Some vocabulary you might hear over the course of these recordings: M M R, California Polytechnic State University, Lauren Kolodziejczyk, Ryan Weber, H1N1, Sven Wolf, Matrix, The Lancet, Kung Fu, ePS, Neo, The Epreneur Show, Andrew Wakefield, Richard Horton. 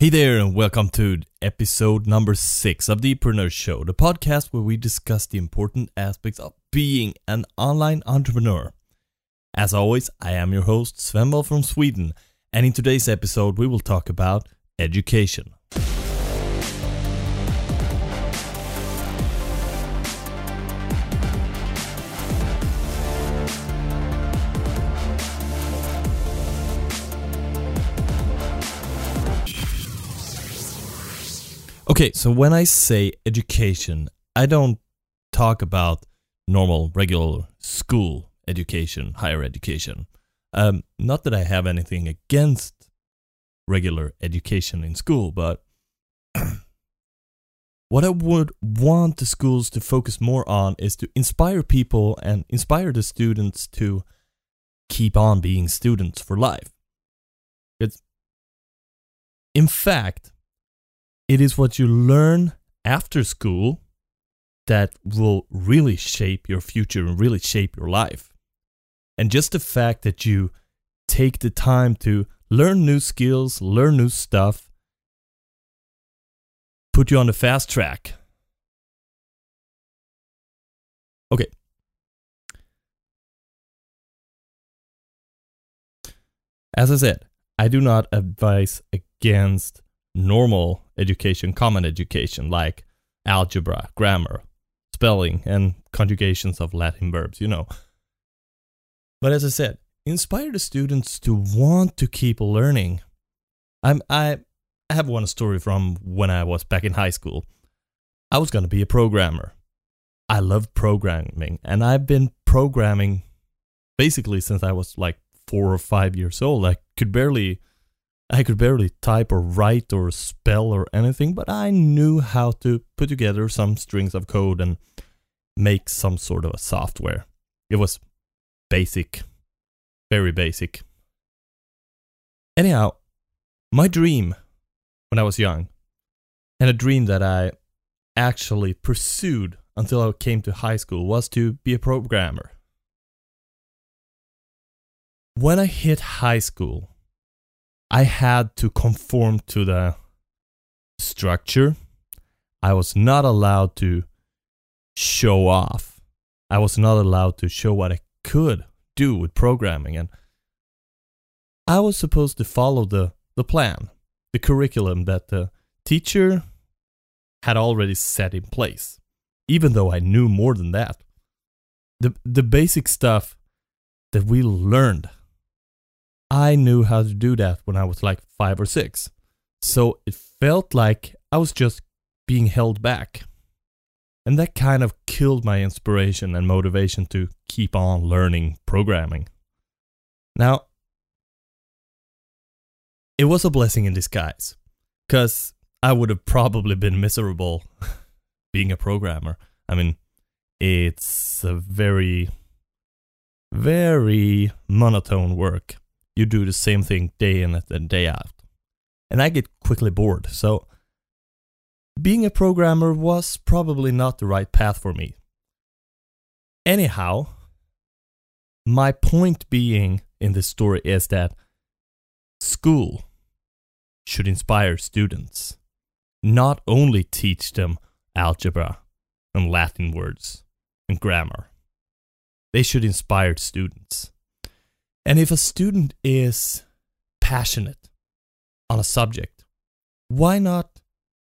Hey there and welcome to episode number 6 of The Epreneur Show, the podcast where we discuss the important aspects of being an online entrepreneur. As always, I am your host Sven Wolf from Sweden, and in today's episode we will talk about education. Okay, so when I say education, I don't talk about normal, regular school education, higher education. Not that I have anything against regular education in school, but what I would want the schools to focus more on is to inspire people and inspire the students to keep on being students for life. It is what you learn after school that will really shape your future and really shape your life. And just the fact that you take the time to learn new skills, learn new stuff, put you on the fast track. Okay. As I said, I do not advise against normal education, common education, like algebra, grammar, spelling, and conjugations of Latin verbs, you know. But as I said, inspire the students to want to keep learning. I have one story from when I was back in high school. I was going to be a programmer. I loved programming, and I've been programming basically since I was like 4 or 5 years old. I could barely type or write or spell or anything, but I knew how to put together some strings of code and make some sort of a software. It was basic, very basic. Anyhow, my dream when I was young, and a dream that I actually pursued until I came to high school, was to be a programmer. When I hit high school, I had to conform to the structure. I was not allowed to show off. I was not allowed to show what I could do with programming. And I was supposed to follow the plan, the curriculum that the teacher had already set in place, even though I knew more than that. The basic stuff that we learned, I knew how to do that when I was like 5 or 6. So it felt like I was just being held back. And that kind of killed my inspiration and motivation to keep on learning programming. Now, it was a blessing in disguise, because I would have probably been miserable being a programmer. I mean, it's a very, very monotone work. You do the same thing day in and day out. And I get quickly bored, so being a programmer was probably not the right path for me. Anyhow, my point being in this story is that school should inspire students. Not only teach them algebra and Latin words and grammar. They should inspire students. And if a student is passionate on a subject, why not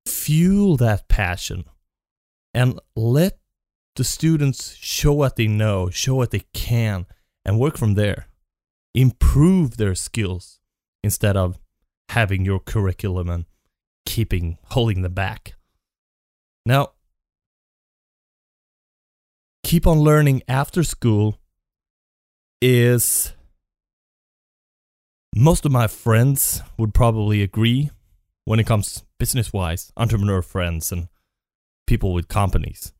fuel that passion and let the students show what they know, show what they can, and work from there. Improve their skills instead of having your curriculum and holding them back. Now, keep on learning after school is... Most of my friends would probably agree when it comes business-wise, entrepreneur friends and people with companies.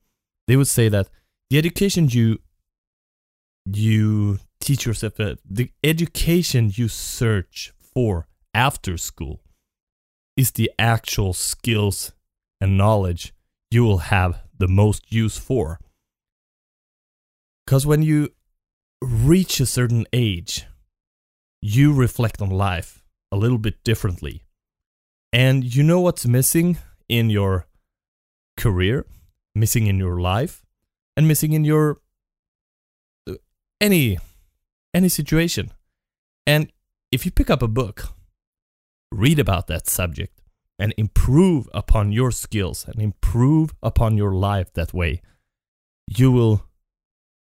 They would say that the education you teach yourself, the education you search for after school is the actual skills and knowledge you will have the most use for. Because when you reach a certain age, you reflect on life a little bit differently. And you know what's missing in your career, missing in your life, and missing in your any situation. And if you pick up a book, read about that subject and improve upon your skills and improve upon your life that way, you will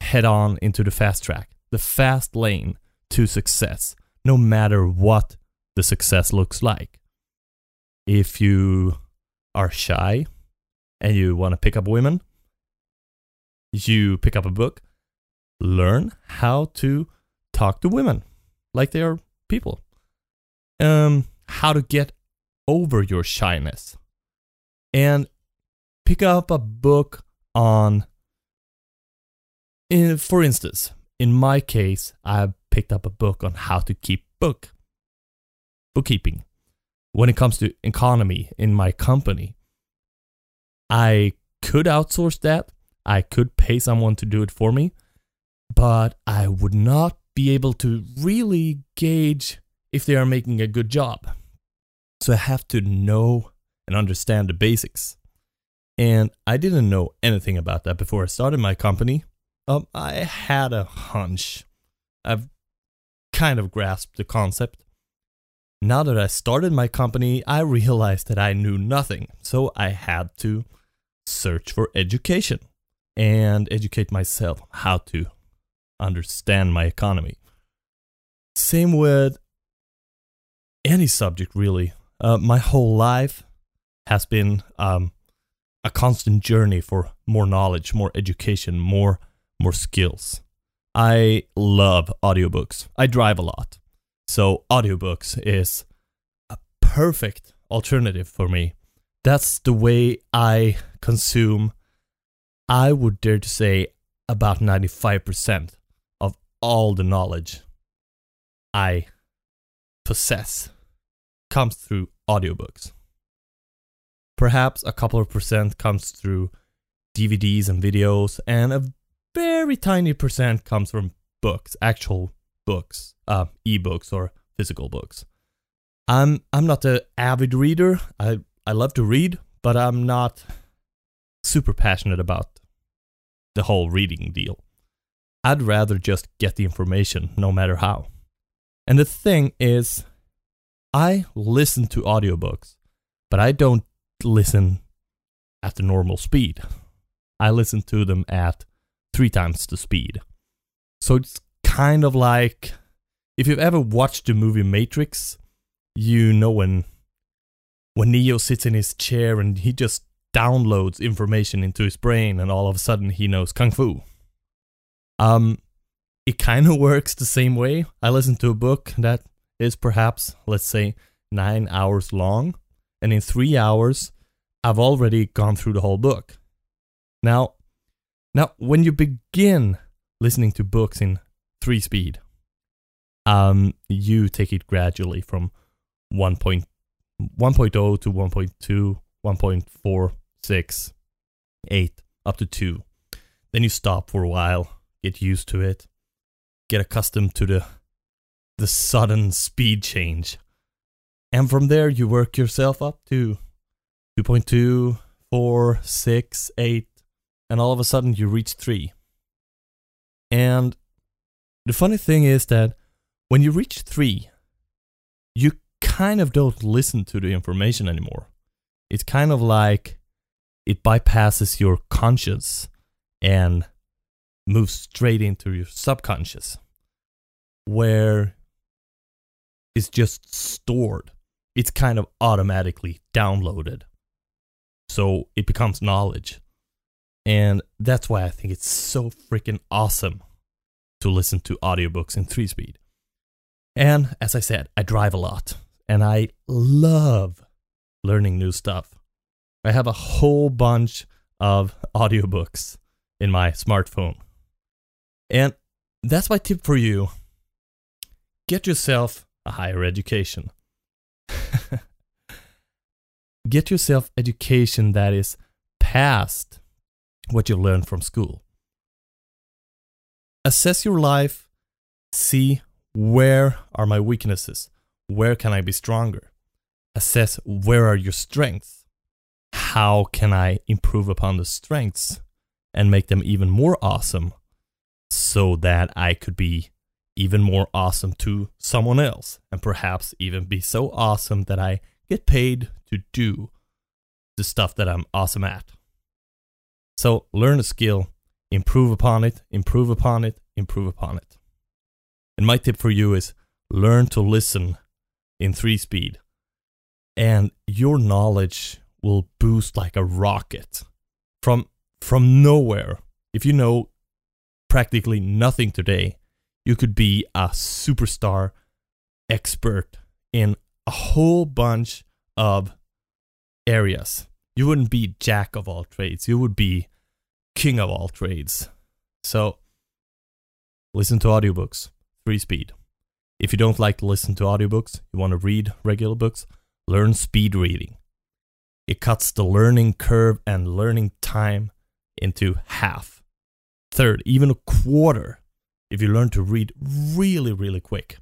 head on into the fast track, the fast lane to success, no matter what the success looks like. If you are shy and you want to pick up women, you pick up a book, learn how to talk to women like they are people. How to get over your shyness. And pick up a book on, for instance, in my case, I've picked up a book on how to keep bookkeeping. When it comes to economy in my company, I could outsource that. I could pay someone to do it for me, but I would not be able to really gauge if they are making a good job. So I have to know and understand the basics. And I didn't know anything about that before I started my company. I had a hunch. I've kind of grasped the concept. Now that I started my company, I realized that I knew nothing, so I had to search for education and educate myself how to understand my economy. Same with any subject, really. My whole life has been a constant journey for more knowledge, more education, more skills. I love audiobooks. I drive a lot. So audiobooks is a perfect alternative for me. That's the way I consume, I would dare to say, about 95% of all the knowledge I possess comes through audiobooks. Perhaps a couple of percent comes through DVDs and videos, and a very tiny percent comes from books, actual books, ebooks or physical books. I'm not an avid reader. I love to read, but I'm not super passionate about the whole reading deal. I'd rather just get the information no matter how. And the thing is, I listen to audiobooks, but I don't listen at the normal speed. I listen to them at 3 times the speed. So it's kind of like, if you've ever watched the movie Matrix, you know when Neo sits in his chair and he just downloads information into his brain and all of a sudden he knows Kung Fu. It kind of works the same way. I listen to a book that is perhaps, let's say, 9 hours long, and in 3 hours, I've already gone through the whole book. Now, when you begin listening to books in 3 speed. You take it gradually from 1.0 to 1.2, 1.4, 6, 8, up to 2. Then you stop for a while, get used to it, get accustomed to the sudden speed change. And from there you work yourself up to 2.2, 4, 6, 8, and all of a sudden you reach 3. And the funny thing is that when you reach 3, you kind of don't listen to the information anymore. It's kind of like it bypasses your conscience and moves straight into your subconscious, where it's just stored. It's kind of automatically downloaded. So it becomes knowledge. And that's why I think it's so freaking awesome to listen to audiobooks in 3 speed. And as I said, I drive a lot and I love learning new stuff. I have a whole bunch of audiobooks in my smartphone. And that's my tip for you. Get yourself a higher education. Get yourself education that is past what you learned from school. Assess your life, see where are my weaknesses, where can I be stronger, assess where are your strengths. How can I improve upon the strengths and make them even more awesome so that I could be even more awesome to someone else, and perhaps even be so awesome that I get paid to do the stuff that I'm awesome at. So learn a skill, improve upon it, improve upon it, improve upon it. And my tip for you is learn to listen in 3-speed, and your knowledge will boost like a rocket from nowhere. If you know practically nothing today, you could be a superstar expert in a whole bunch of areas. You wouldn't be jack of all trades. You would be king of all trades. So listen to audiobooks, 3-speed. If you don't like to listen to audiobooks, you want to read regular books, learn speed reading. It cuts the learning curve and learning time into half, third, even a quarter. If you learn to read really, really quick.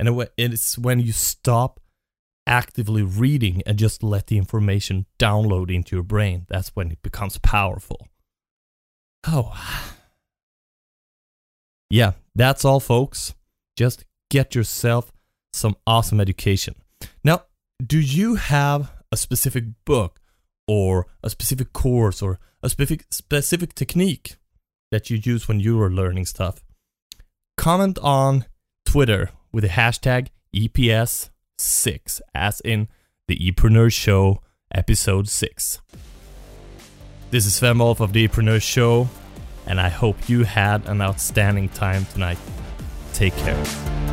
And it's when you stop actively reading and just let the information download into your brain, that's when it becomes powerful. Oh. Yeah, that's all, folks. Just get yourself some awesome education. Now, do you have a specific book or a specific course or a specific technique that you use when you are learning stuff? Comment on Twitter with the hashtag EPS6, as in The Epreneur Show, episode 6. This is Sven Wolf of The Epreneur Show, and I hope you had an outstanding time tonight. Take care.